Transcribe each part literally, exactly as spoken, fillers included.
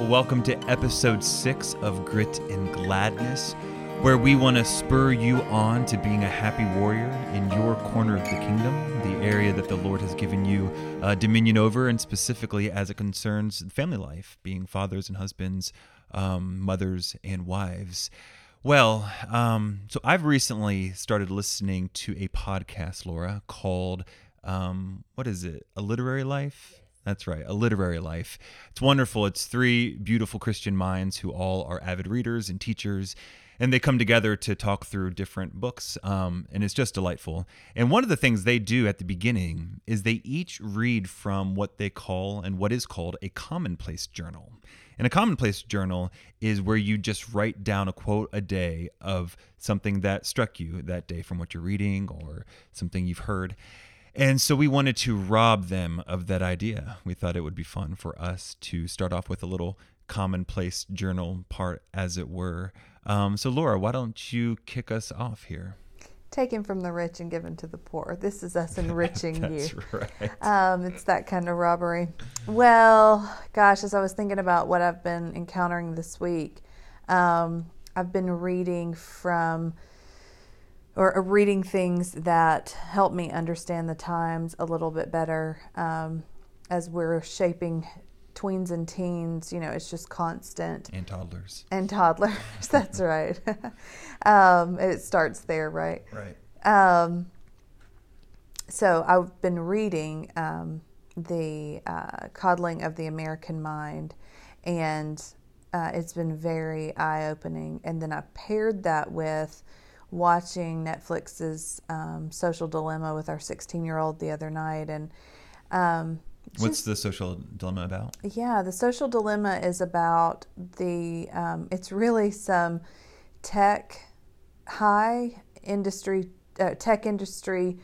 Well, welcome to episode six of Grit and Gladness, where we want to spur you on to being a happy warrior in your corner of the kingdom, the area that the Lord has given you uh, dominion over, and specifically as it concerns family life, being fathers and husbands, um, mothers and wives. Well, um, so I've recently started listening to a podcast, Laura, called, um, what is it, A Literary Life? That's right, A Literary Life. It's wonderful. It's three beautiful Christian minds who all are avid readers and teachers, and they come together to talk through different books, um, and it's just delightful. And one of the things they do at the beginning is they each read from what they call and what is called a commonplace journal. And a commonplace journal is where you just write down a quote a day of something that struck you that day from what you're reading or something you've heard. And so we wanted to rob them of that idea. We thought it would be fun for us to start off with a little commonplace journal part, as it were. Um, so Laura, why don't you kick us off here? Taken from the rich and given to the poor. This is us enriching That's you. That's right. Um, it's that kind of robbery. Well, gosh, as I was thinking about what I've been encountering this week, um, I've been reading from... or reading things that help me understand the times a little bit better um, as we're shaping tweens and teens. You know, it's just constant. And toddlers. And toddlers, that's right. um, it starts there, right? Right. Um, so I've been reading um, the uh, Coddling of the American Mind, and uh, it's been very eye-opening. And then I paired that with watching Netflix's um, Social Dilemma with our sixteen-year-old the other night. and um, just, What's the Social Dilemma about? Yeah, the Social Dilemma is about the, um, it's really some tech, high industry, uh, tech industry,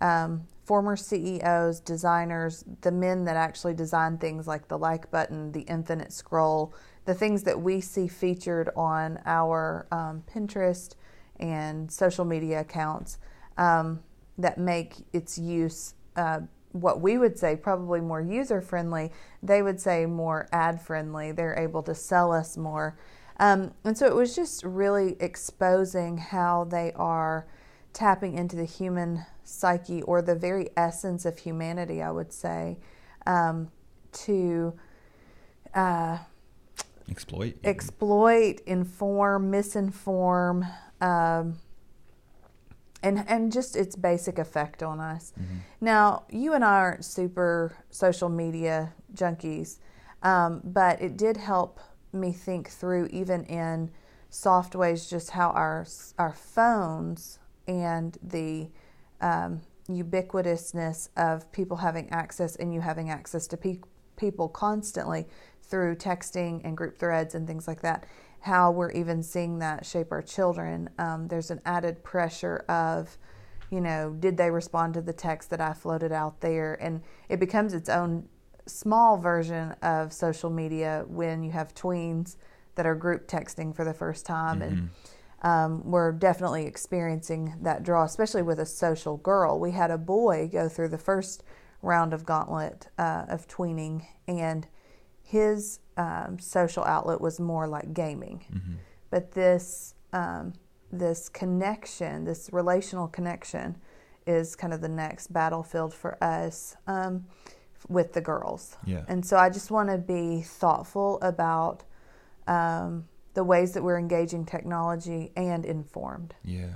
um, former C E Os, designers, the men that actually design things like the like button, the infinite scroll, the things that we see featured on our um, Pinterest and social media accounts um, that make its use uh, what we would say probably more user-friendly. They would say more ad-friendly. They're able to sell us more. Um, and so it was just really exposing how they are tapping into the human psyche, or the very essence of humanity, I would say, um, to... Uh, exploit. Exploit, inform, misinform... Um, and and just its basic effect on us. Mm-hmm. Now, you and I aren't super social media junkies, um, but it did help me think through, even in soft ways, just how our our phones and the um, ubiquitousness of people having access, and you having access to pe- people constantly through texting and group threads and things like that, how we're even seeing that shape our children. Um, there's an added pressure of, you know, did they respond to the text that I floated out there? And it becomes its own small version of social media when you have tweens that are group texting for the first time. Mm-hmm. And um, we're definitely experiencing that draw, especially with a social girl. We had a boy go through the first round of gauntlet uh, of tweening, and his um, social outlet was more like gaming. Mm-hmm. But this um, this connection, this relational connection, is kind of the next battlefield for us um, with the girls. Yeah. And so I just want to be thoughtful about um, the ways that we're engaging technology and informed. Yeah.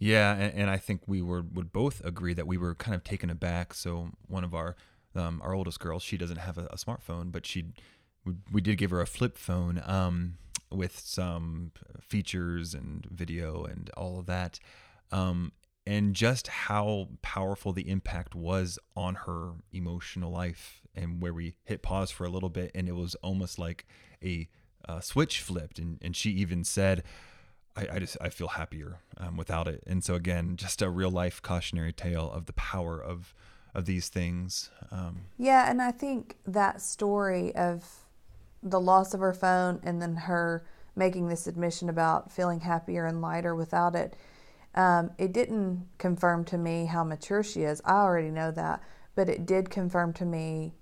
Yeah, and, and I think we were would both agree that we were kind of taken aback. So one of our... Um, our oldest girl, she doesn't have a, a smartphone, but she, we, we did give her a flip phone um, with some features and video and all of that, um, and just how powerful the impact was on her emotional life, and where we hit pause for a little bit, and it was almost like a, a switch flipped, and, and she even said, I, I just I feel happier um, without it. And so again, just a real life cautionary tale of the power of of these things. Um. Yeah, and I think that story of the loss of her phone, and then her making this admission about feeling happier and lighter without it, um, it didn't confirm to me how mature she is. I already know that, but it did confirm to me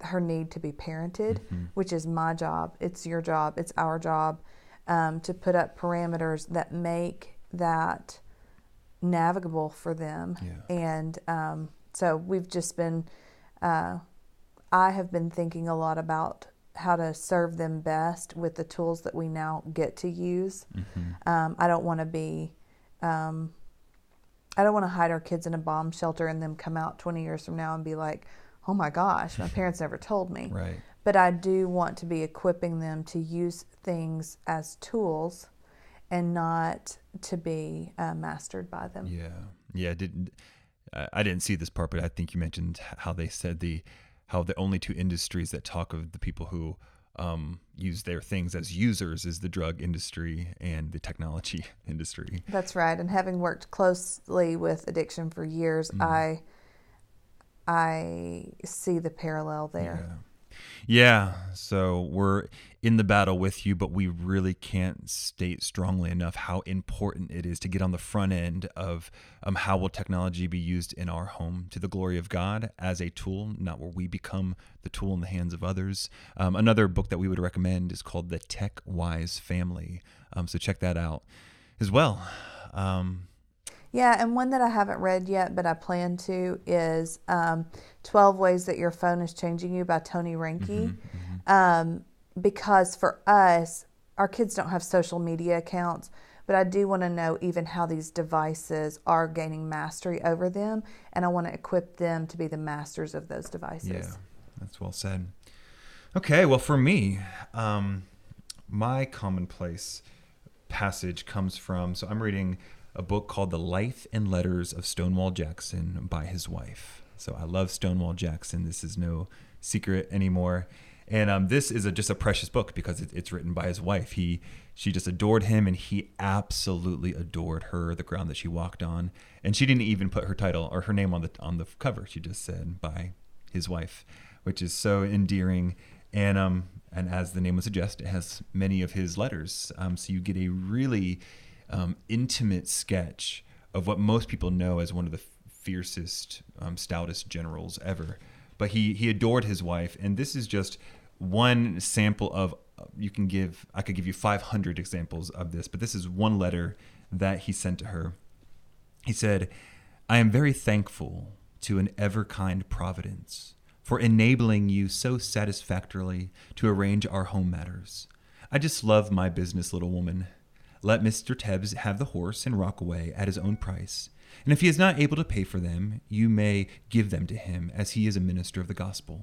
her need to be parented, mm-hmm. which is my job, it's your job, it's our job, um, to put up parameters that make that navigable for them. Yeah. And um, so we've just been, uh, I have been thinking a lot about how to serve them best with the tools that we now get to use. Mm-hmm. Um, I don't want to be, um, I don't want to hide our kids in a bomb shelter and them come out twenty years from now and be like, oh my gosh, my parents never told me. Right. But I do want to be equipping them to use things as tools and not to be uh, mastered by them. Yeah. Yeah. I didn't, I didn't see this part, but I think you mentioned how they said the, how the only two industries that talk of the people who um, use their things as users is the drug industry and the technology industry. That's right. And having worked closely with addiction for years, mm. I, I see the parallel there. Yeah. yeah. So we're in the battle with you, but we really can't state strongly enough how important it is to get on the front end of um, how will technology be used in our home to the glory of God as a tool, not where we become the tool in the hands of others. Um, another book that we would recommend is called The Tech Wise Family. Um, so check that out as well. Um, Yeah, and one that I haven't read yet, but I plan to, is um, twelve Ways That Your Phone is Changing You by Tony Reinke. Mm-hmm, mm-hmm. Um, because for us, our kids don't have social media accounts, but I do want to know even how these devices are gaining mastery over them, and I want to equip them to be the masters of those devices. Yeah, that's well said. Okay, well, for me, um, my commonplace passage comes from, so I'm reading a book called The Life and Letters of Stonewall Jackson by his wife. So I love Stonewall Jackson. This is no secret anymore. And um, this is a, just a precious book because it, it's written by his wife. He, she just adored him, and he absolutely adored her, the ground that she walked on. And she didn't even put her title or her name on the on the cover. She just said, by his wife, which is so endearing. And um, and as the name would suggest, it has many of his letters. Um, so you get a really Um, intimate sketch of what most people know as one of the fiercest, um, stoutest generals ever. But he he adored his wife, and this is just one sample of uh, you can give. I could give you five hundred examples of this, but this is one letter that he sent to her. He said, "I am very thankful to an ever kind Providence for enabling you so satisfactorily to arrange our home matters. I just love my business, little woman. Let Mister Tebbs have the horse and Rockaway at his own price. And if he is not able to pay for them, you may give them to him, as he is a minister of the gospel.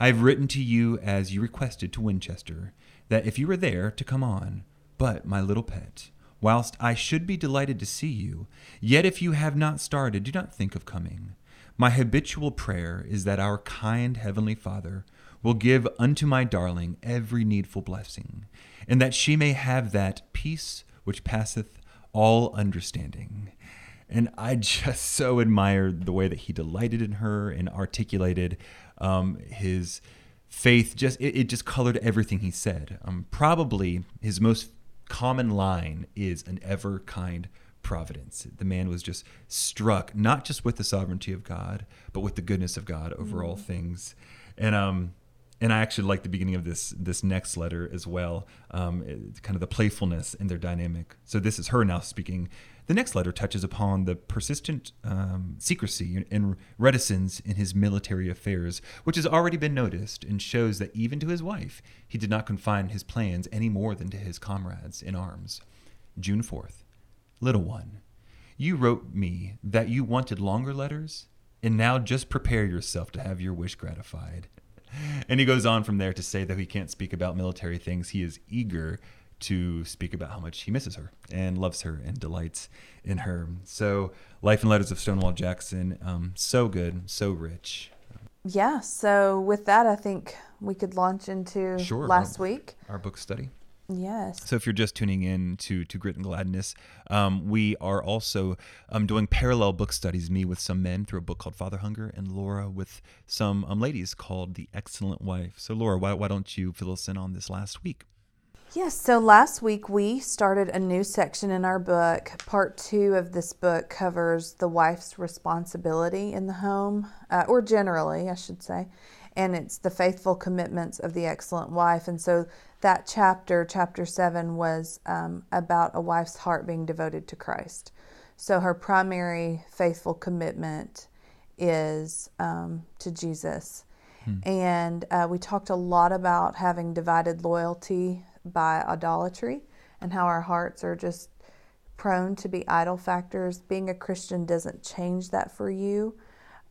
I have written to you as you requested to Winchester, that if you were there, to come on. But, my little pet, whilst I should be delighted to see you, yet if you have not started, do not think of coming. My habitual prayer is that our kind Heavenly Father will give unto my darling every needful blessing, and that she may have that peace which passeth all understanding." And I just so admired the way that he delighted in her and articulated um, his faith. Just it, it just colored everything he said. Um, probably his most common line is an ever kind Providence. The man was just struck, not just with the sovereignty of God, but with the goodness of God over mm-hmm. all things. And um. And I actually like the beginning of this this next letter as well, um, it, kind of the playfulness in their dynamic. So this is her now speaking. The next letter touches upon the persistent um, secrecy and reticence in his military affairs, which has already been noticed and shows that even to his wife, he did not confine his plans any more than to his comrades in arms. June fourth. Little one, you wrote me that you wanted longer letters, and now just prepare yourself to have your wish gratified. And he goes on from there to say that he can't speak about military things. He is eager to speak about how much he misses her and loves her and delights in her. So Life and Letters of Stonewall Jackson, um, so good, so rich. Yeah, so with that, I think we could launch into sure, last our, week. Our book study. Yes. So if you're just tuning in to, to Grit and Gladness, um, we are also um, doing parallel book studies, me with some men through a book called Father Hunger, and Laura with some um, ladies called The Excellent Wife. So Laura, why, why don't you fill us in on this last week? Yes. So last week we started a new section in our book. Part two of this book covers the wife's responsibility in the home, uh, or generally, I should say. and it's the faithful commitments of the excellent wife. And so that chapter, chapter seven, was um, about a wife's heart being devoted to Christ. So her primary faithful commitment is um, to Jesus. Hmm. And uh, we talked a lot about having divided loyalty by idolatry and how our hearts are just prone to be idol factors. Being a Christian doesn't change that for you,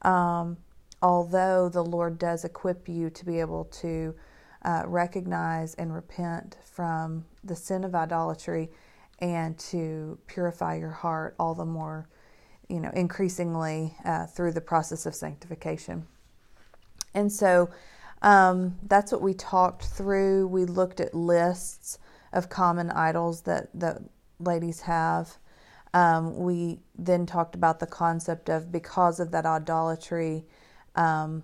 um, although the Lord does equip you to be able to uh, recognize and repent from the sin of idolatry and to purify your heart all the more, you know, increasingly uh, through the process of sanctification. And so um, that's what we talked through. We looked at lists of common idols that the ladies have. Um, we then talked about the concept of, because of that idolatry, um,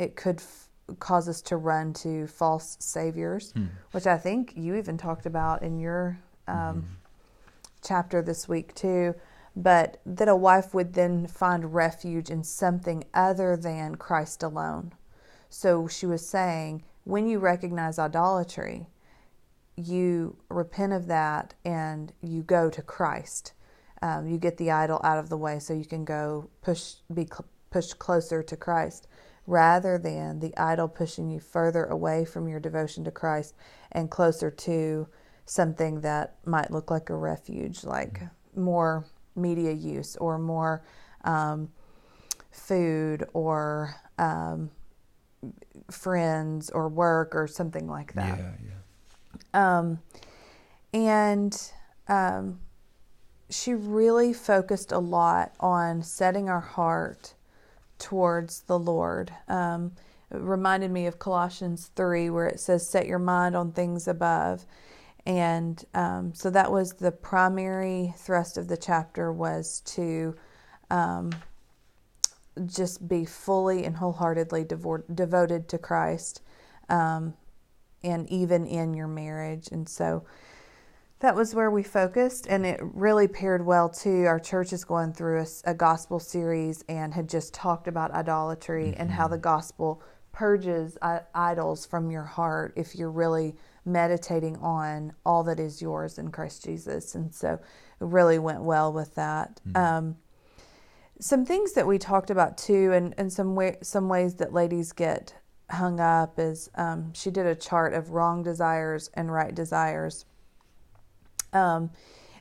it could f- cause us to run to false saviors, mm. which I think you even talked about in your um, mm. chapter this week too, but that a wife would then find refuge in something other than Christ alone. So she was saying, when you recognize idolatry, you repent of that and you go to Christ. Um, you get the idol out of the way so you can go push, be cl- pushed closer to Christ, rather than the idol pushing you further away from your devotion to Christ and closer to something that might look like a refuge, like mm-hmm. more media use or more um, food or um, friends or work or something like that. Yeah, yeah. Um, and um, she really focused a lot on setting our heart towards the Lord. Um, it reminded me of Colossians three, where it says, set your mind on things above. And um, so that was the primary thrust of the chapter, was to um, just be fully and wholeheartedly devo- devoted to Christ, um, and even in your marriage. And so that was where we focused, and it really paired well too. Our church is going through a, a gospel series and had just talked about idolatry mm-hmm. and how the gospel purges I- idols from your heart if you're really meditating on all that is yours in Christ Jesus. And so it really went well with that. Mm-hmm. Um, some things that we talked about too, and, and some, way, some ways that ladies get hung up is um, she did a chart of wrong desires and right desires. Um,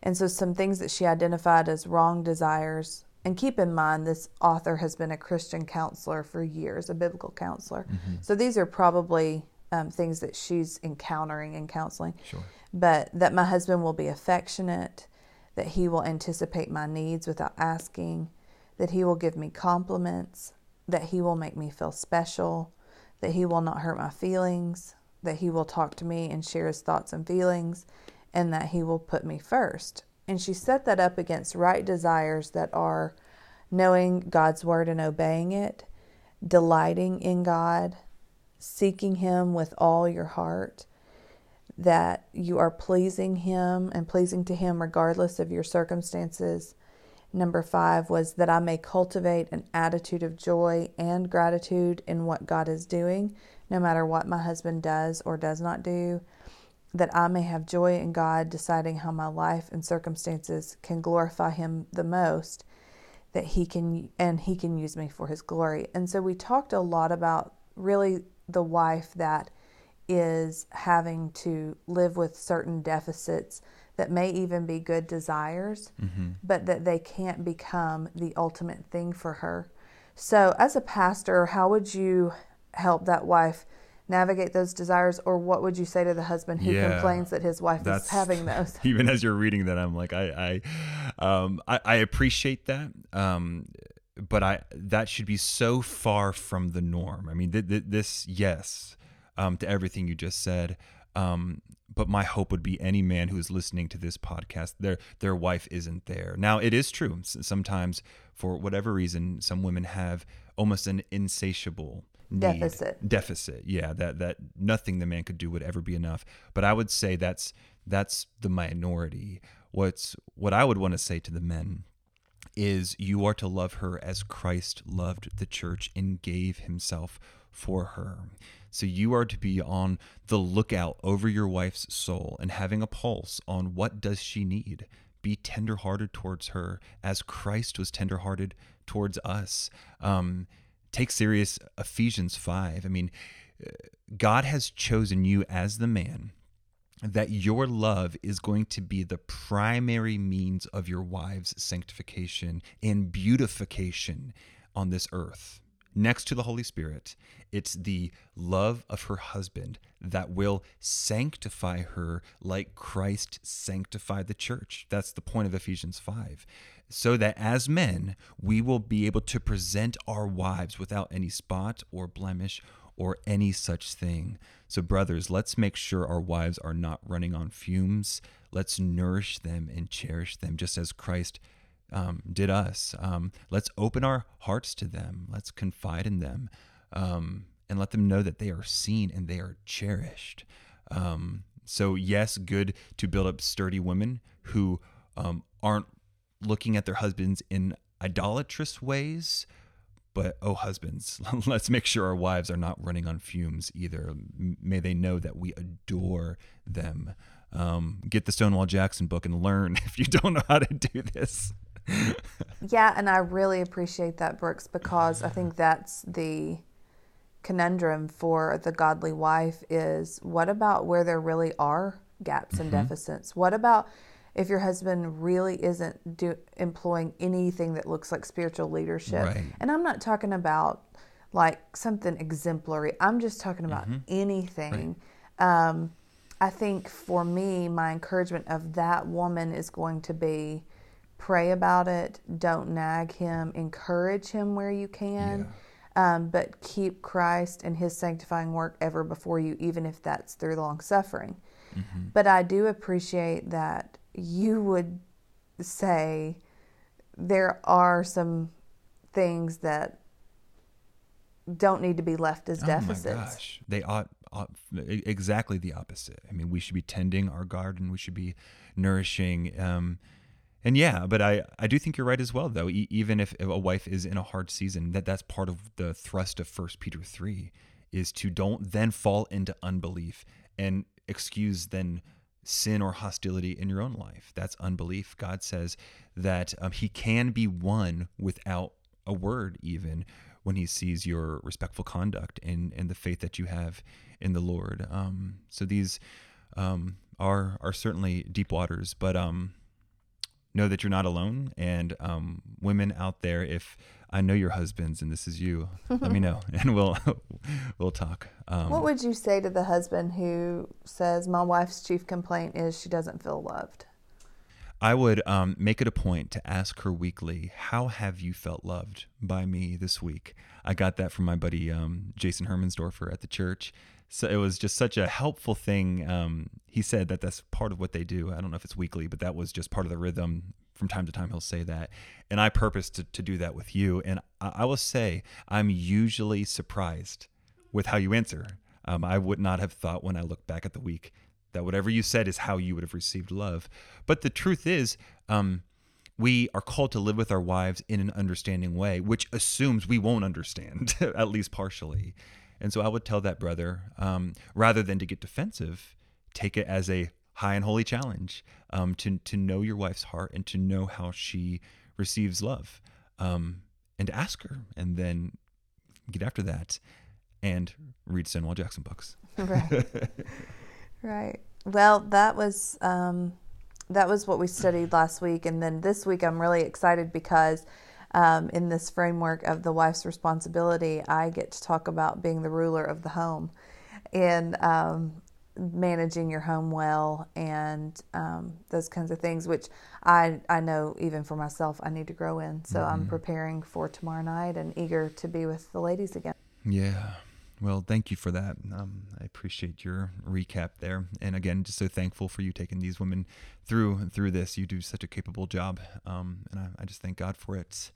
and so some things that she identified as wrong desires, and keep in mind this author has been a Christian counselor for years, a biblical counselor. Mm-hmm. So these are probably um, things that she's encountering in counseling. Sure. But that my husband will be affectionate, that he will anticipate my needs without asking, that he will give me compliments, that he will make me feel special, that he will not hurt my feelings, that he will talk to me and share his thoughts and feelings, and that he will put me first. And she set that up against right desires that are knowing God's word and obeying it, delighting in God, seeking him with all your heart, that you are pleasing him and pleasing to him regardless of your circumstances. Number five was that I may cultivate an attitude of joy and gratitude in what God is doing, no matter what my husband does or does not do, that I may have joy in God, deciding how my life and circumstances can glorify him the most, that he can, and he can use me for his glory. And so we talked a lot about really the wife that is having to live with certain deficits that may even be good desires, mm-hmm. but that they can't become the ultimate thing for her. So as a pastor, how would you help that wife navigate those desires? Or what would you say to the husband who yeah, complains that his wife is having those? Even as you're reading that, I'm like, I I, um, I, I appreciate that. Um, but I that should be so far from the norm. I mean, th- th- this, yes, um, to everything you just said. Um, but my hope would be any man who is listening to this podcast, their their wife isn't there. Now, it is true. Sometimes, for whatever reason, some women have almost an insatiable need, deficit. Deficit, yeah. That that nothing the man could do would ever be enough. But I would say that's that's the minority. What's what I would want to say to the men is you are to love her as Christ loved the church and gave himself for her. So you are to be on the lookout over your wife's soul and having a pulse on what does she need. Be tenderhearted towards her as Christ was tenderhearted towards us. Um, take serious Ephesians five. I mean, God has chosen you as the man, that your love is going to be the primary means of your wives' sanctification and beautification on this earth. Next to the Holy Spirit, it's the love of her husband that will sanctify her like Christ sanctified the church. That's the point of Ephesians five. So that as men, we will be able to present our wives without any spot or blemish or any such thing. So brothers, let's make sure our wives are not running on fumes. Let's nourish them and cherish them just as Christ Um, did us. Um, let's open our hearts to them. Let's confide in them um, and let them know that they are seen and they are cherished. Um, so yes, good to build up sturdy women who um, aren't looking at their husbands in idolatrous ways, but oh, husbands, let's make sure our wives are not running on fumes either. May they know that we adore them. Um, get the Stonewall Jackson book and learn if you don't know how to do this. Yeah, and I really appreciate that, Brooks, because I think that's the conundrum for the godly wife is what about where there really are gaps and mm-hmm. deficits? What about if your husband really isn't do, employing anything that looks like spiritual leadership? Right. And I'm not talking about like something exemplary. I'm just talking about mm-hmm. anything. Right. Um, I think for me, my encouragement of that woman is going to be pray about it, don't nag him, encourage him where you can, yeah. um, but keep Christ and his sanctifying work ever before you, even if that's through long suffering. Mm-hmm. But I do appreciate that you would say there are some things that don't need to be left as deficits. Oh my gosh. They ought... exactly the opposite. I mean, we should be tending our garden. We should be nourishing. Um, and yeah, but I, I do think you're right as well, though. E- even if a wife is in a hard season, that that's part of the thrust of First Peter three is to don't then fall into unbelief and excuse then sin or hostility in your own life. That's unbelief. God says that um, he can be won without a word even when he sees your respectful conduct and, and the faith that you have in the Lord. Um, so these um, are are certainly deep waters, but um, know that you're not alone. And um, women out there, if I know your husbands and this is you, let me know and we'll we'll talk. Um, what would you say to the husband who says, my wife's chief complaint is she doesn't feel loved? I would um, make it a point to ask her weekly, how have you felt loved by me this week? I got that from my buddy, um, Jason Hermansdorfer at the church. So it was just such a helpful thing. Um, he said that that's part of what they do. I don't know if it's weekly, but that was just part of the rhythm. From time to time, he'll say that. And I purpose to, to do that with you. And I, I will say, I'm usually surprised with how you answer. Um, I would not have thought when I look back at the week that whatever you said is how you would have received love. But the truth is, um, we are called to live with our wives in an understanding way, which assumes we won't understand, at least partially. And so I would tell that brother, um, rather than to get defensive, take it as a high and holy challenge, um, to, to know your wife's heart and to know how she receives love, um, and to ask her and then get after that and read Stonewall Jackson books. Right. Right. Well, that was um, that was what we studied last week. And then this week I'm really excited because um, in this framework of the wife's responsibility, I get to talk about being the ruler of the home and um, managing your home well and um, those kinds of things, which I, I know even for myself I need to grow in. So mm-hmm. I'm preparing for tomorrow night and eager to be with the ladies again. Yeah. Well, thank you for that. Um, I appreciate your recap there. And again, just so thankful for you taking these women through through this. You do such a capable job, um, and I, I just thank God for it.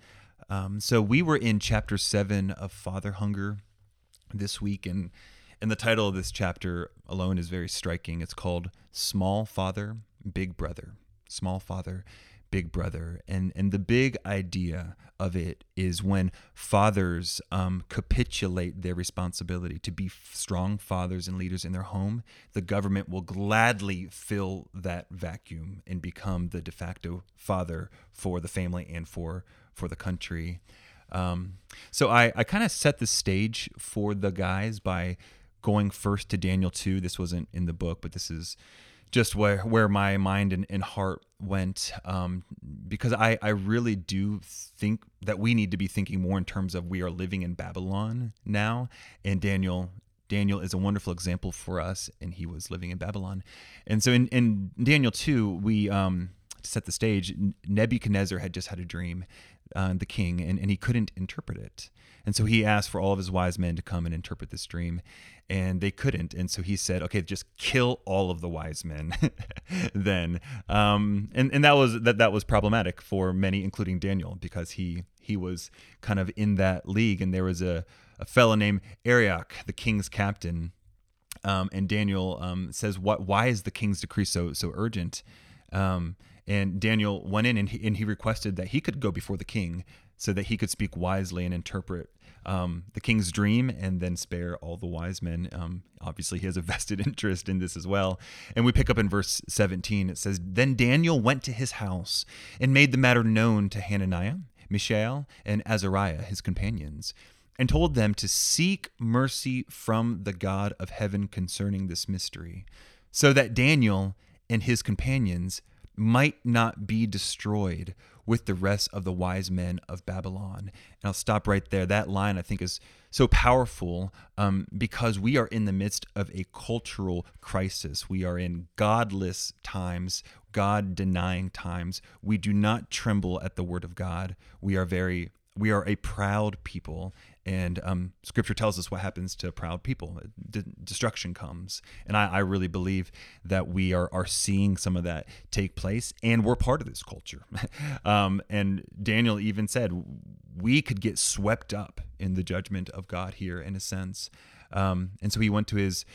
Um, so we were in chapter seven of Father Hunger this week, and, and the title of this chapter alone is very striking. It's called Small Father, Big Brother. Small Father, Big Brother. And, and the big idea of it is when fathers um, capitulate their responsibility to be strong fathers and leaders in their home, the government will gladly fill that vacuum and become the de facto father for the family and for, for the country. Um, so I, I kind of set the stage for the guys by going first to Daniel two. This wasn't in the book, but this is just where, where my mind and, and heart went, um, because I, I really do think that we need to be thinking more in terms of we are living in Babylon now, and Daniel Daniel is a wonderful example for us, and he was living in Babylon. And so in, in Daniel two, we um, to set the stage, Nebuchadnezzar had just had a dream, uh, the king, and, and he couldn't interpret it. And so he asked for all of his wise men to come and interpret this dream, and they couldn't. And so he said, okay, just kill all of the wise men then. Um, and, and that was that that was problematic for many, including Daniel, because he he was kind of in that league. And there was a, a fellow named Arioch, the king's captain. Um, and Daniel um, says, "What? Why is the king's decree so so urgent?" Um, and Daniel went in and he, and he requested that he could go before the king so that he could speak wisely and interpret Um, the king's dream and then spare all the wise men. Um, obviously, he has a vested interest in this as well. And we pick up in verse seventeen. It says, "Then Daniel went to his house and made the matter known to Hananiah, Mishael, and Azariah, his companions, and told them to seek mercy from the God of heaven concerning this mystery, so that Daniel and his companions might not be destroyed with the rest of the wise men of Babylon." And I'll stop right there. That line, I think, is so powerful um, because we are in the midst of a cultural crisis. We are in godless times, God-denying times. We do not tremble at the word of God. We are very, we are a proud people, and um, Scripture tells us what happens to proud people. D- destruction comes, and I, I really believe that we are are seeing some of that take place, and we're part of this culture. um, and Daniel even said we could get swept up in the judgment of God here, in a sense. Um, and so he went to his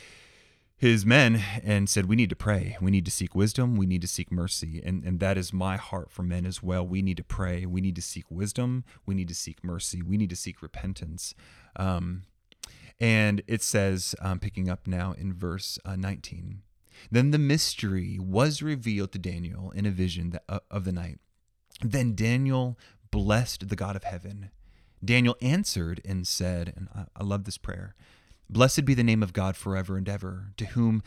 his men and said, "We need to pray. We need to seek wisdom. We need to seek mercy." And and that is my heart for men as well. We need to pray. We need to seek wisdom. We need to seek mercy. We need to seek repentance. Um, and it says, um, picking up now in verse uh, nineteen, "Then the mystery was revealed to Daniel in a vision that, uh, of the night. Then Daniel blessed the God of heaven. Daniel answered and said," and I, I love this prayer, "Blessed be the name of God forever and ever, to whom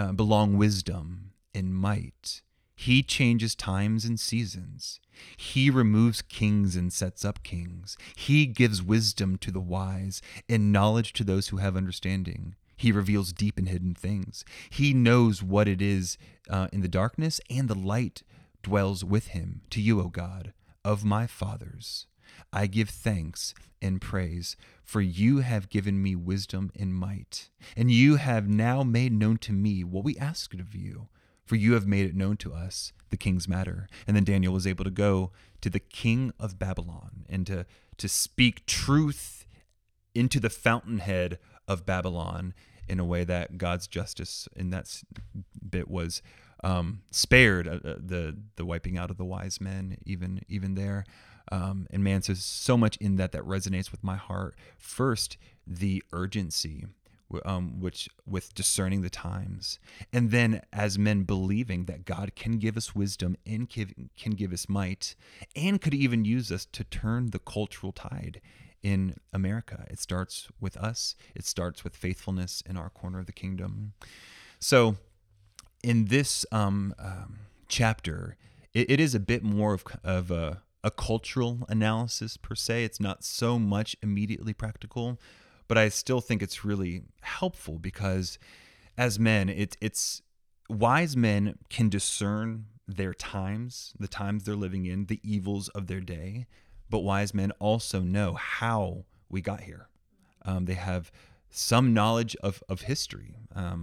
uh, belong wisdom and might. He changes times and seasons. He removes kings and sets up kings. He gives wisdom to the wise and knowledge to those who have understanding. He reveals deep and hidden things. He knows what it is uh, in the darkness, and the light dwells with him. To you, O God, of my fathers, I give thanks and praise, for you have given me wisdom and might, and you have now made known to me what we asked of you, for you have made it known to us, the king's matter." And then Daniel was able to go to the king of Babylon and to, to speak truth into the fountainhead of Babylon in a way that God's justice in that bit was um, spared, uh, the the wiping out of the wise men, even even there. Um, and man, so, so much in that that resonates with my heart. First, the urgency, um, which with discerning the times. And then as men believing that God can give us wisdom and give, can give us might and could even use us to turn the cultural tide in America. It starts with us. It starts with faithfulness in our corner of the kingdom. So in this um, um, chapter, it, it is a bit more of, of a... a cultural analysis per se. It's not so much immediately practical, but I still think it's really helpful because as men, it, it's wise men can discern their times, the times they're living in, the evils of their day, but wise men also know how we got here. Um, they have some knowledge of, of history. Um,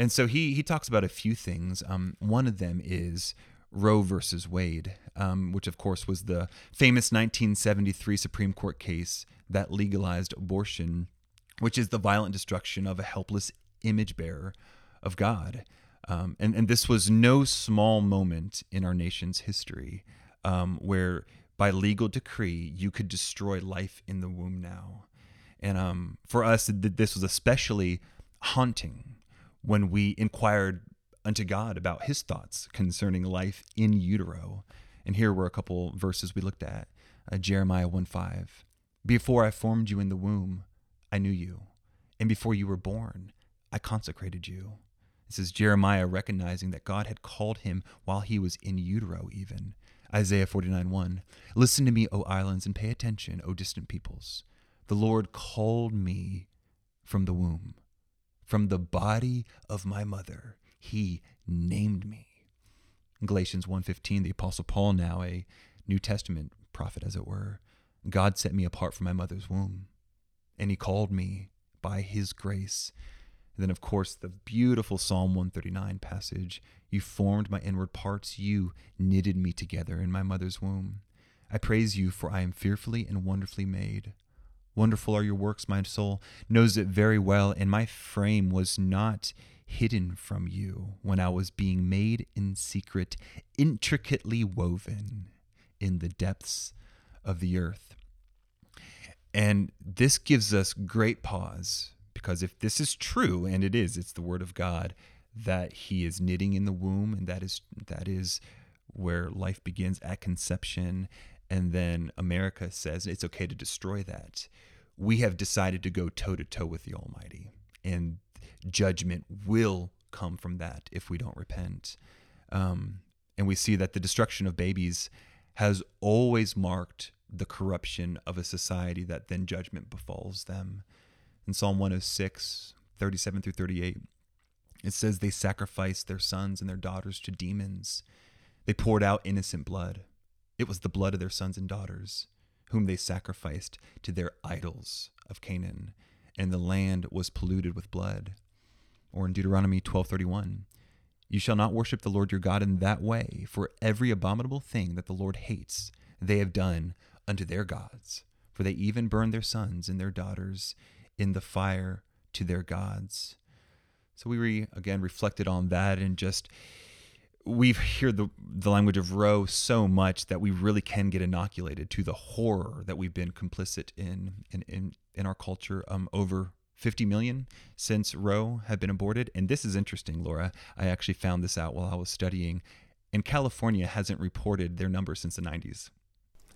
and so he, he talks about a few things. Um, one of them is Roe versus Wade, um, which of course was the famous nineteen seventy-three Supreme Court case that legalized abortion, which is the violent destruction of a helpless image bearer of God. Um, and, and this was no small moment in our nation's history. um, where by legal decree you could destroy life in the womb now. And um, for us, this was especially haunting when we inquired unto God about his thoughts concerning life in utero. And here were a couple verses we looked at. Uh, Jeremiah one five. Before I formed you in the womb, I knew you. And before you were born, I consecrated you. This is Jeremiah recognizing that God had called him while he was in utero even. Isaiah forty-nine one. Listen to me, O islands, and pay attention, O distant peoples. The Lord called me from the womb. From the body of my mother, he named me. In Galatians one fifteen, the Apostle Paul, now a New Testament prophet, as it were, God set me apart from my mother's womb, and he called me by his grace. And then, of course, the beautiful Psalm one thirty-nine passage, you formed my inward parts, you knitted me together in my mother's womb. I praise you, for I am fearfully and wonderfully made. Wonderful are your works, my soul knows it very well, and my frame was not hidden from you when I was being made in secret, intricately woven in the depths of the earth. And this gives us great pause, because if this is true, and it is, it's the word of God, that he is knitting in the womb, and that is that is where life begins at conception. And then America says it's okay to destroy that. We have decided to go toe-to-toe with the Almighty, and judgment will come from that if we don't repent. Um, and we see that the destruction of babies has always marked the corruption of a society that then judgment befalls them. In Psalm one oh six, thirty-seven through thirty-eight, it says, they sacrificed their sons and their daughters to demons. They poured out innocent blood. It was the blood of their sons and daughters, whom they sacrificed to their idols of Canaan, and the land was polluted with blood. Or in Deuteronomy twelve thirty-one, you shall not worship the Lord your God in that way, for every abominable thing that the Lord hates, they have done unto their gods, for they even burned their sons and their daughters in the fire to their gods. So we re, again reflected on that, and just we hear the, the language of Roe so much that we really can get inoculated to the horror that we've been complicit in in, in, in our culture. Um, over fifty million since Roe have been aborted. And this is interesting, Laura. I actually found this out while I was studying. And California hasn't reported their number since the nineties.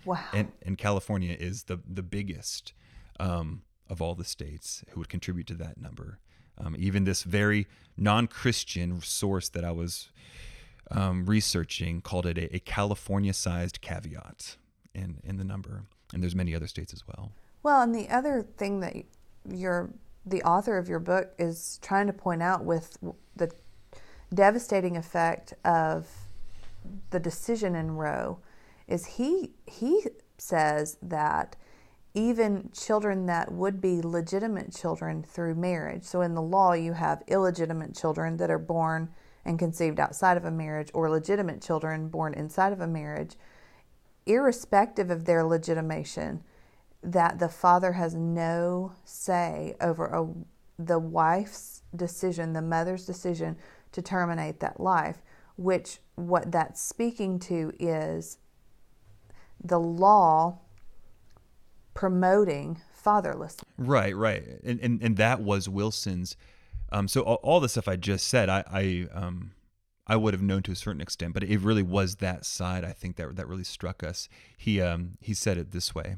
Wow. And, and California is the, the biggest um, of all the states who would contribute to that number. Um, even this very non-Christian source that I was Um, researching called it a, a California-sized caveat in, in the number, and there's many other states as well. Well, and the other thing that you're, the author of your book is trying to point out with the devastating effect of the decision in Roe is he he says that even children that would be legitimate children through marriage, so in the law you have illegitimate children that are born and conceived outside of a marriage, or legitimate children born inside of a marriage, irrespective of their legitimation, that the father has no say over a, the wife's decision, the mother's decision to terminate that life, which what that's speaking to is the law promoting fatherlessness. Right, right. And, and, and that was Wilson's. Um, so all, all the stuff I just said, I I, um, I would have known to a certain extent, but it really was that side, I think, that that really struck us. He um, he said it this way.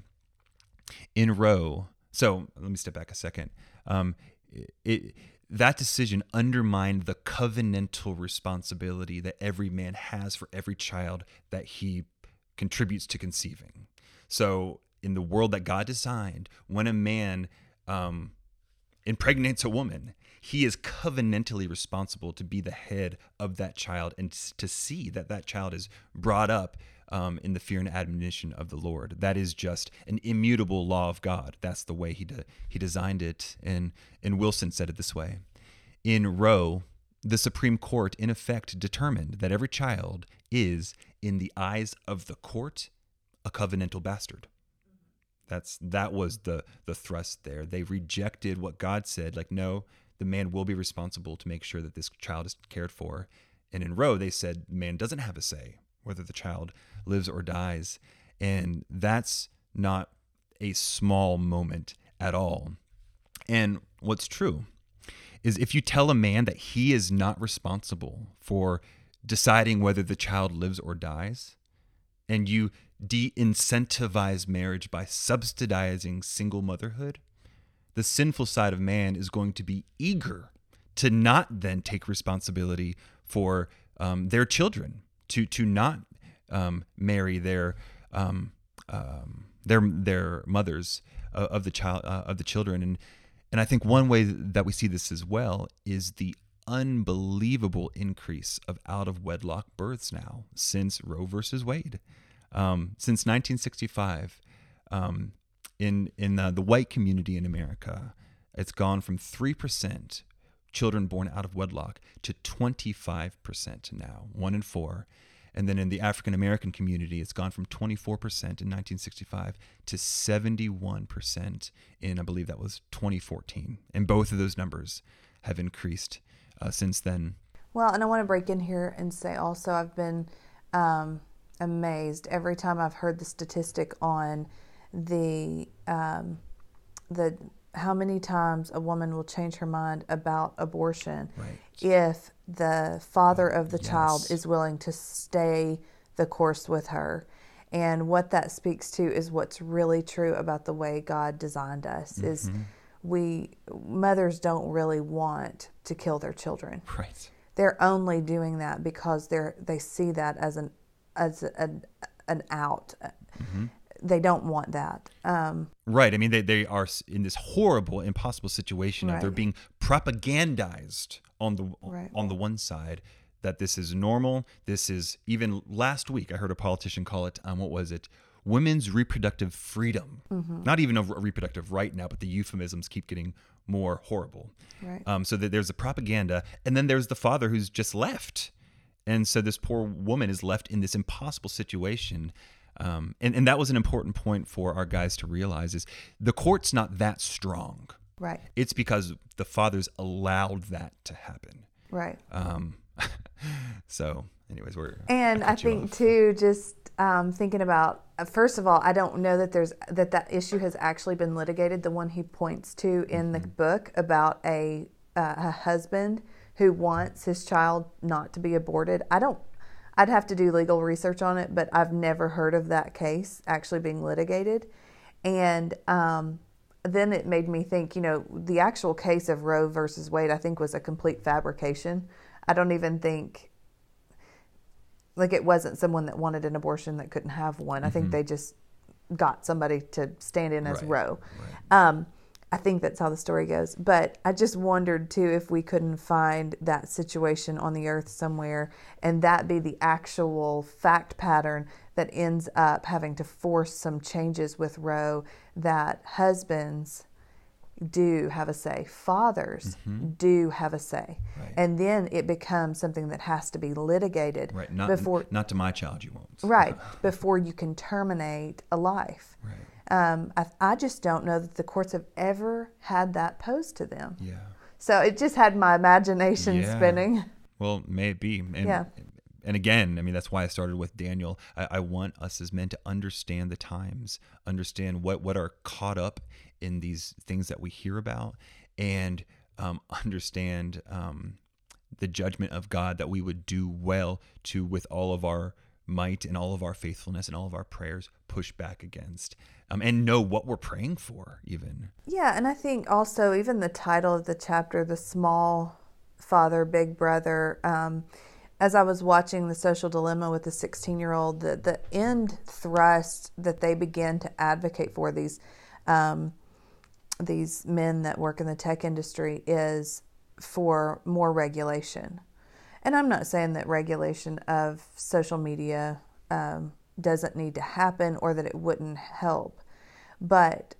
In Roe, so let me step back a second. Um, it, it, that decision undermined the covenantal responsibility that every man has for every child that he contributes to conceiving. So in the world that God designed, when a man um, impregnates a woman, he is covenantally responsible to be the head of that child and to see that that child is brought up um, in the fear and admonition of the Lord. That is just an immutable law of God. That's the way he de- he designed it. And, and Wilson said it this way. In Roe, the Supreme Court, in effect, determined that every child is, in the eyes of the court, a covenantal bastard. That's That was the the thrust there. They rejected what God said, like, no, the man will be responsible to make sure that this child is cared for. And in Roe, they said man doesn't have a say whether the child lives or dies. And that's not a small moment at all. And what's true is if you tell a man that he is not responsible for deciding whether the child lives or dies, and you de-incentivize marriage by subsidizing single motherhood, the sinful side of man is going to be eager to not then take responsibility for um, their children, to to not um, marry their um, um, their their mothers uh, of the child uh, of the children, and and I think one way that we see this as well is the unbelievable increase of out of wedlock births now since Roe versus Wade, um, since nineteen sixty-five. Um, in in the, the white community in America, it's gone from three percent. Children born out of wedlock to twenty-five percent now, one in four. And then in the African-American community, it's gone from twenty-four percent in nineteen sixty-five to seventy-one percent in, I believe that was twenty fourteen. And both of those numbers have increased uh, since then. Well, and I want to break in here and say also I've been um, amazed every time I've heard the statistic on the um, the... how many times a woman will change her mind about abortion right. if the father of the yes. child is willing to stay the course with her. And what that speaks to is what's really true about the way God designed us mm-hmm. is we mothers don't really want to kill their children. Right. They're only doing that because they're they see that as an as an an out. Mm-hmm. They don't want that. Um, right. I mean, they, they are in this horrible, impossible situation right. of they're being propagandized on the right. on the one side that this is normal. This is even last week I heard a politician call it, um, what was it? Women's reproductive freedom. Mm-hmm. Not even a reproductive right now, but the euphemisms keep getting more horrible. Right. Um, so that there's the propaganda. And then there's the father who's just left. And so this poor woman is left in this impossible situation. Um, and, and that was an important point for our guys to realize is the court's not that strong. Right. It's because the fathers allowed that to happen. Right. Um, so anyways, we're... And I, I think too, just um, thinking about, first of all, I don't know that there's that that issue has actually been litigated. The one he points to in mm-hmm. the book about a, uh, a husband who wants his child not to be aborted. I don't... I'd have to do legal research on it, but I've never heard of that case actually being litigated. And um, then it made me think, you know, the actual case of Roe versus Wade, I think, was a complete fabrication. I don't even think, like, it wasn't someone that wanted an abortion that couldn't have one. Mm-hmm. I think they just got somebody to stand in as right. Roe. Right. Um, I think that's how the story goes. But I just wondered, too, if we couldn't find that situation on the earth somewhere and that be the actual fact pattern that ends up having to force some changes with Roe, that husbands do have a say. Fathers mm-hmm. do have a say. Right. And then it becomes something that has to be litigated. Right. Not, before, not to my child you won't. Right. Before you can terminate a life. Right. Um, I, I just don't know that the courts have ever had that posed to them. Yeah. So it just had my imagination yeah. spinning. Well, maybe. And, yeah. and again, I mean, that's why I started with Daniel. I, I want us as men to understand the times, understand what, what are caught up in these things that we hear about, and um, understand um, the judgment of God, that we would do well to, with all of our might and all of our faithfulness and all of our prayers, push back against um, and know what we're praying for even. Yeah. And I think also even the title of the chapter, The Small Father, Big Brother, um, as I was watching The Social Dilemma with the sixteen-year-old, the, the end thrust that they began to advocate for these, um, these men that work in the tech industry is for more regulation. And I'm not saying that regulation of social media um, doesn't need to happen or that it wouldn't help. But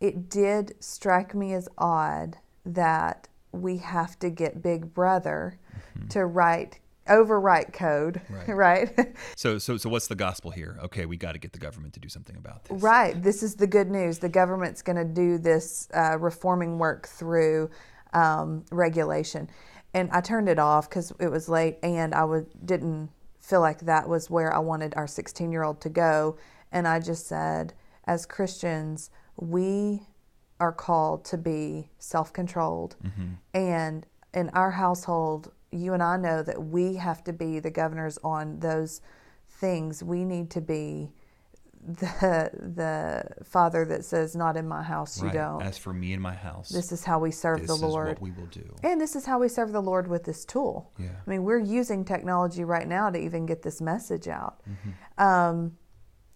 it did strike me as odd that we have to get Big Brother mm-hmm. to write, overwrite code, right? right? so so, so what's the gospel here? Okay, we got to get the government to do something about this. Right. This is the good news. The government's going to do this uh, reforming work through um, regulation. And I turned it off because it was late and I was, didn't feel like that was where I wanted our sixteen-year-old to go. And I just said, as Christians, we are called to be self-controlled. Mm-hmm. And in our household, you and I know that we have to be the governors on those things. We need to be the the father that says, not in my house, right. You don't. As for me and my house. This is how we serve this the Lord. This is what we will do. And this is how we serve the Lord with this tool. Yeah. I mean, we're using technology right now to even get this message out. Mm-hmm. Um,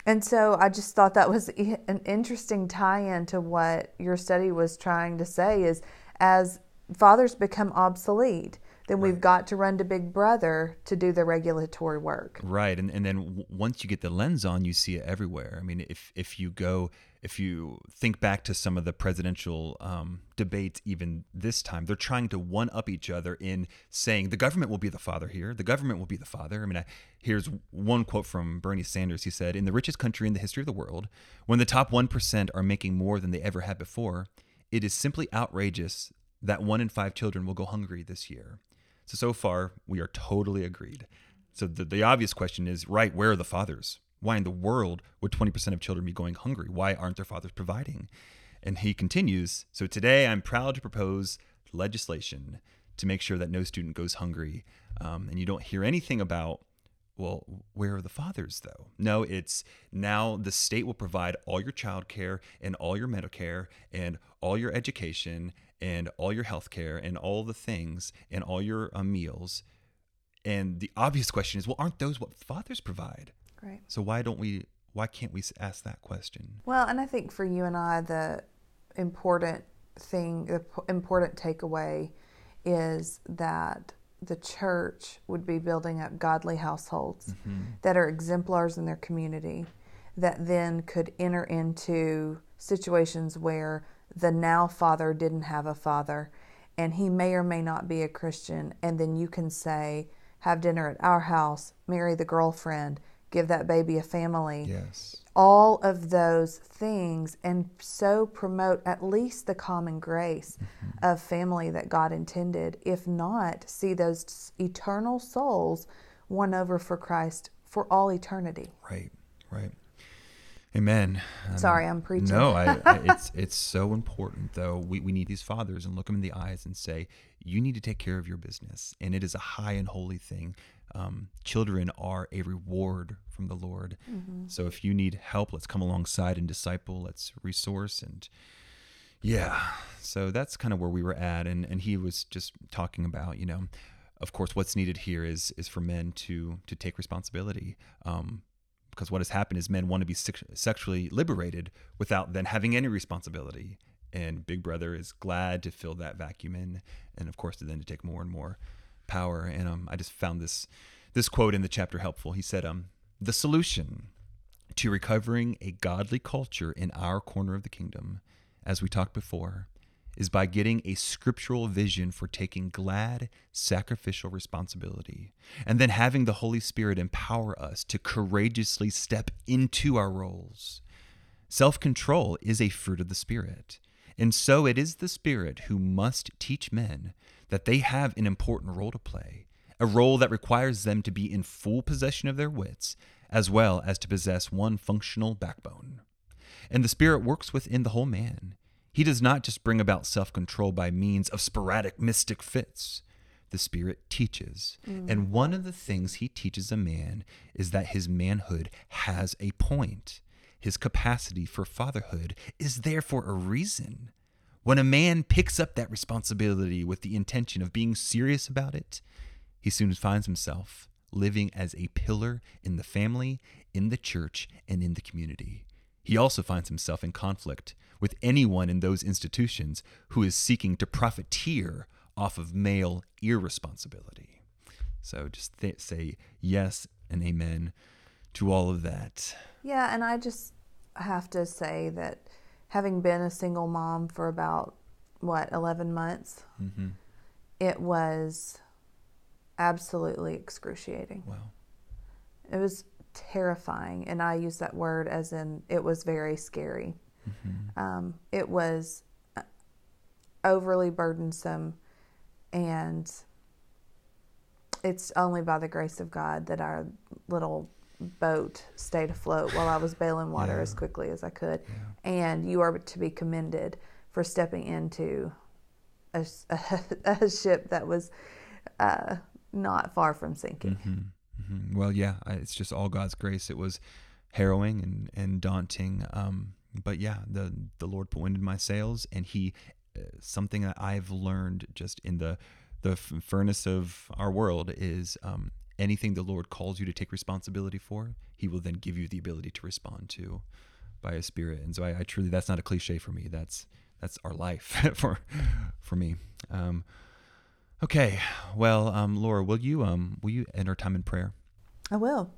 and so I just thought that was an interesting tie-in to what your study was trying to say is, as fathers become obsolete, then we've right. got to run to Big Brother to do the regulatory work. Right. And and then w- once you get the lens on, you see it everywhere. I mean, if if you go, if you think back to some of the presidential um, debates, even this time, they're trying to one-up each other in saying, the government will be the father here. The government will be the father. I mean, I, here's one quote from Bernie Sanders. He said, in the richest country in the history of the world, when the top one percent are making more than they ever had before, it is simply outrageous that one in five children will go hungry this year. So, so far, we are totally agreed. So the, the obvious question is, right, where are the fathers? Why in the world would twenty percent of children be going hungry? Why aren't their fathers providing? And he continues, so today I'm proud to propose legislation to make sure that no student goes hungry. Um, and you don't hear anything about, well, where are the fathers, though? No, it's now the state will provide all your child care and all your Medicare and all your education and all your healthcare and all the things and all your uh, meals. And the obvious question is, well, aren't those what fathers provide? Right. So why don't we, why can't we ask that question? Well, and I think for you and I, the important thing, the important takeaway is that the church would be building up godly households mm-hmm. that are exemplars in their community, that then could enter into situations where the now father didn't have a father, and he may or may not be a Christian, and then you can say, have dinner at our house, marry the girlfriend, give that baby a family. Yes. All of those things, and so promote at least the common grace mm-hmm. of family that God intended. If not, see those eternal souls won over for Christ for all eternity. Right, right. Amen. Sorry, I'm preaching. No, I, I, it's it's so important, though. We we need these fathers and look them in the eyes and say, you need to take care of your business. And it is a high and holy thing. Um, children are a reward from the Lord. Mm-hmm. So if you need help, let's come alongside and disciple. Let's resource. And yeah, so that's kind of where we were at. And, and he was just talking about, you know, of course, what's needed here is is for men to to take responsibility. Um Because what has happened is men want to be sexually liberated without then having any responsibility. And Big Brother is glad to fill that vacuum in. And of course, then to take more and more power. And um, I just found this this quote in the chapter helpful. He said, um, the solution to recovering a godly culture in our corner of the kingdom, as we talked before, is by getting a scriptural vision for taking glad, sacrificial responsibility, and then having the Holy Spirit empower us to courageously step into our roles. Self-control is a fruit of the Spirit, and so it is the Spirit who must teach men that they have an important role to play, a role that requires them to be in full possession of their wits, as well as to possess one functional backbone. And the Spirit works within the whole man. He does not just bring about self-control by means of sporadic mystic fits. The Spirit teaches. Mm. And one of the things he teaches a man is that his manhood has a point. His capacity for fatherhood is there for a reason. When a man picks up that responsibility with the intention of being serious about it, he soon finds himself living as a pillar in the family, in the church, and in the community. He also finds himself in conflict with anyone in those institutions who is seeking to profiteer off of male irresponsibility. So just th- say yes and amen to all of that. Yeah, and I just have to say that having been a single mom for about, what, eleven months, mm-hmm. it was absolutely excruciating. Wow. It was terrifying, and I use that word as in it was very scary. Mm-hmm. Um, it was overly burdensome, and it's only by the grace of God that our little boat stayed afloat while I was bailing water yeah. as quickly as I could. Yeah. And you are to be commended for stepping into a, a, a ship that was uh, not far from sinking. Mm-hmm. Mm-hmm. Well, yeah, I, it's just all God's grace. It was harrowing and, and daunting. Um, but yeah, the, the Lord put wind in my sails, and he, uh, something that I've learned just in the, the f- furnace of our world is, um, anything the Lord calls you to take responsibility for, he will then give you the ability to respond to by his Spirit. And so I, I truly, that's not a cliche for me. That's, that's our life for, for me. Um, okay. Well, um, Laura, will you, um, will you end our time in prayer? I will.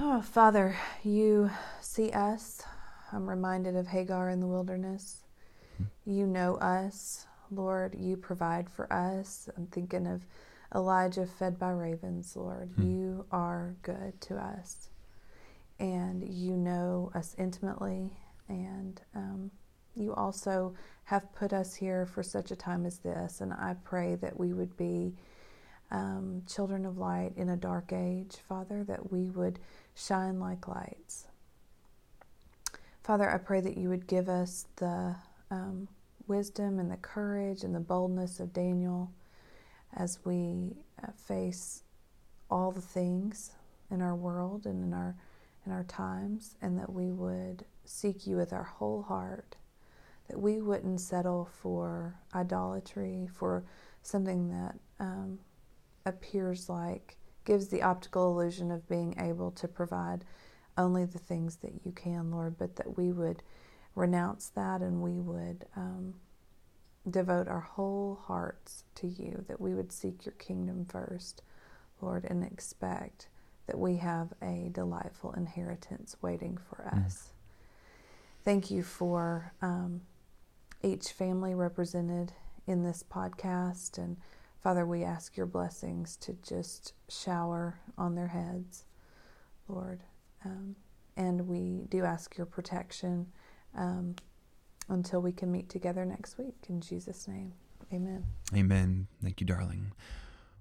Oh, Father, you see us. I'm reminded of Hagar in the wilderness. Mm-hmm. You know us, Lord. You provide for us. I'm thinking of Elijah fed by ravens, Lord. Mm-hmm. You are good to us, and you know us intimately, and um, you also have put us here for such a time as this, and I pray that we would be um, children of light in a dark age, Father, that we would shine like lights. Father, I pray that you would give us the um, wisdom and the courage and the boldness of Daniel as we face all the things in our world and in our in our times, and that we would seek you with our whole heart, that we wouldn't settle for idolatry, for something that um, appears like, gives the optical illusion of being able to provide only the things that you can, Lord, but that we would renounce that, and we would um, devote our whole hearts to you, that we would seek your kingdom first, Lord, and expect that we have a delightful inheritance waiting for us. Mm. Thank you for um, each family represented in this podcast. And Father, we ask your blessings to just shower on their heads, Lord. Um, and we do ask your protection um, until we can meet together next week. In Jesus' name, amen. Amen. Thank you, darling.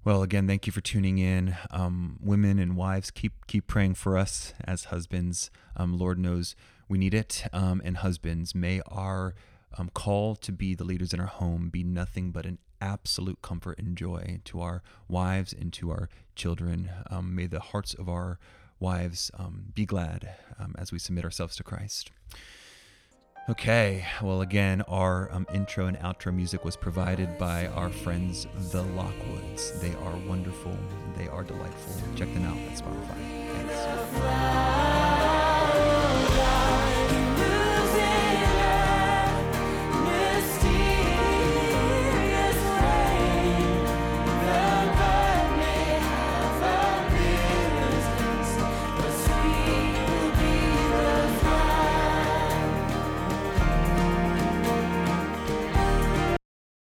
Well, again, thank you for tuning in. Um, women and wives, keep keep praying for us as husbands. Um, Lord knows we need it. Um, and husbands, may our um, call to be the leaders in our home be nothing but an absolute comfort and joy to our wives and to our children. Um, may the hearts of our wives um, be glad um, as we submit ourselves to Christ. Okay, well, again, our um, intro and outro music was provided by our friends, the Lockwoods. They are wonderful. They are delightful. Check them out at Spotify. Thanks.